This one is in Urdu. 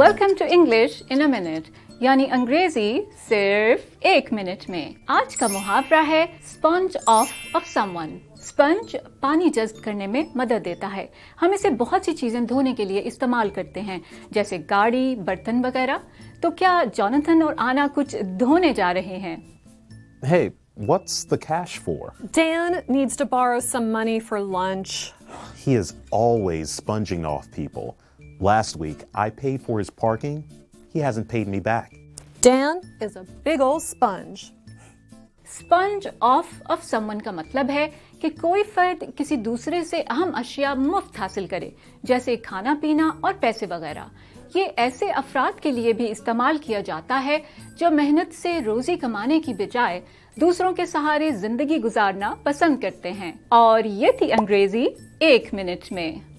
Welcome to English in a minute یعنی انگریزی صرف ایک منٹ میں. آج کا محاورہ ہے sponge off of someone. Sponge پانی جذب کرنے میں مدد دیتا ہے. ہم اسے بہت سی چیزیں دھونے کے لیے استعمال کرتے ہیں جیسے گاڑی, برتن وغیرہ. تو کیا جوناتھن اور آنا کچھ دھونے جا رہے ہیں؟ Hey, what's the cash for? Dan needs to borrow some money for lunch. He is always sponging off people. Last week, I paid for his parking. He hasn't paid me back. Dan is a big old sponge. Sponge off of someone کا مطلب ہے کہ کوئی فرد کسی دوسرے سے اہم اشیاء مفت حاصل کرے جیسے کھانا پینا اور پیسے وغیرہ. یہ ایسے افراد کے لیے بھی استعمال کیا جاتا ہے جو محنت سے روزی کمانے کی بجائے دوسروں کے سہارے زندگی گزارنا پسند کرتے ہیں. اور یہ تھی انگریزی ایک منٹ میں.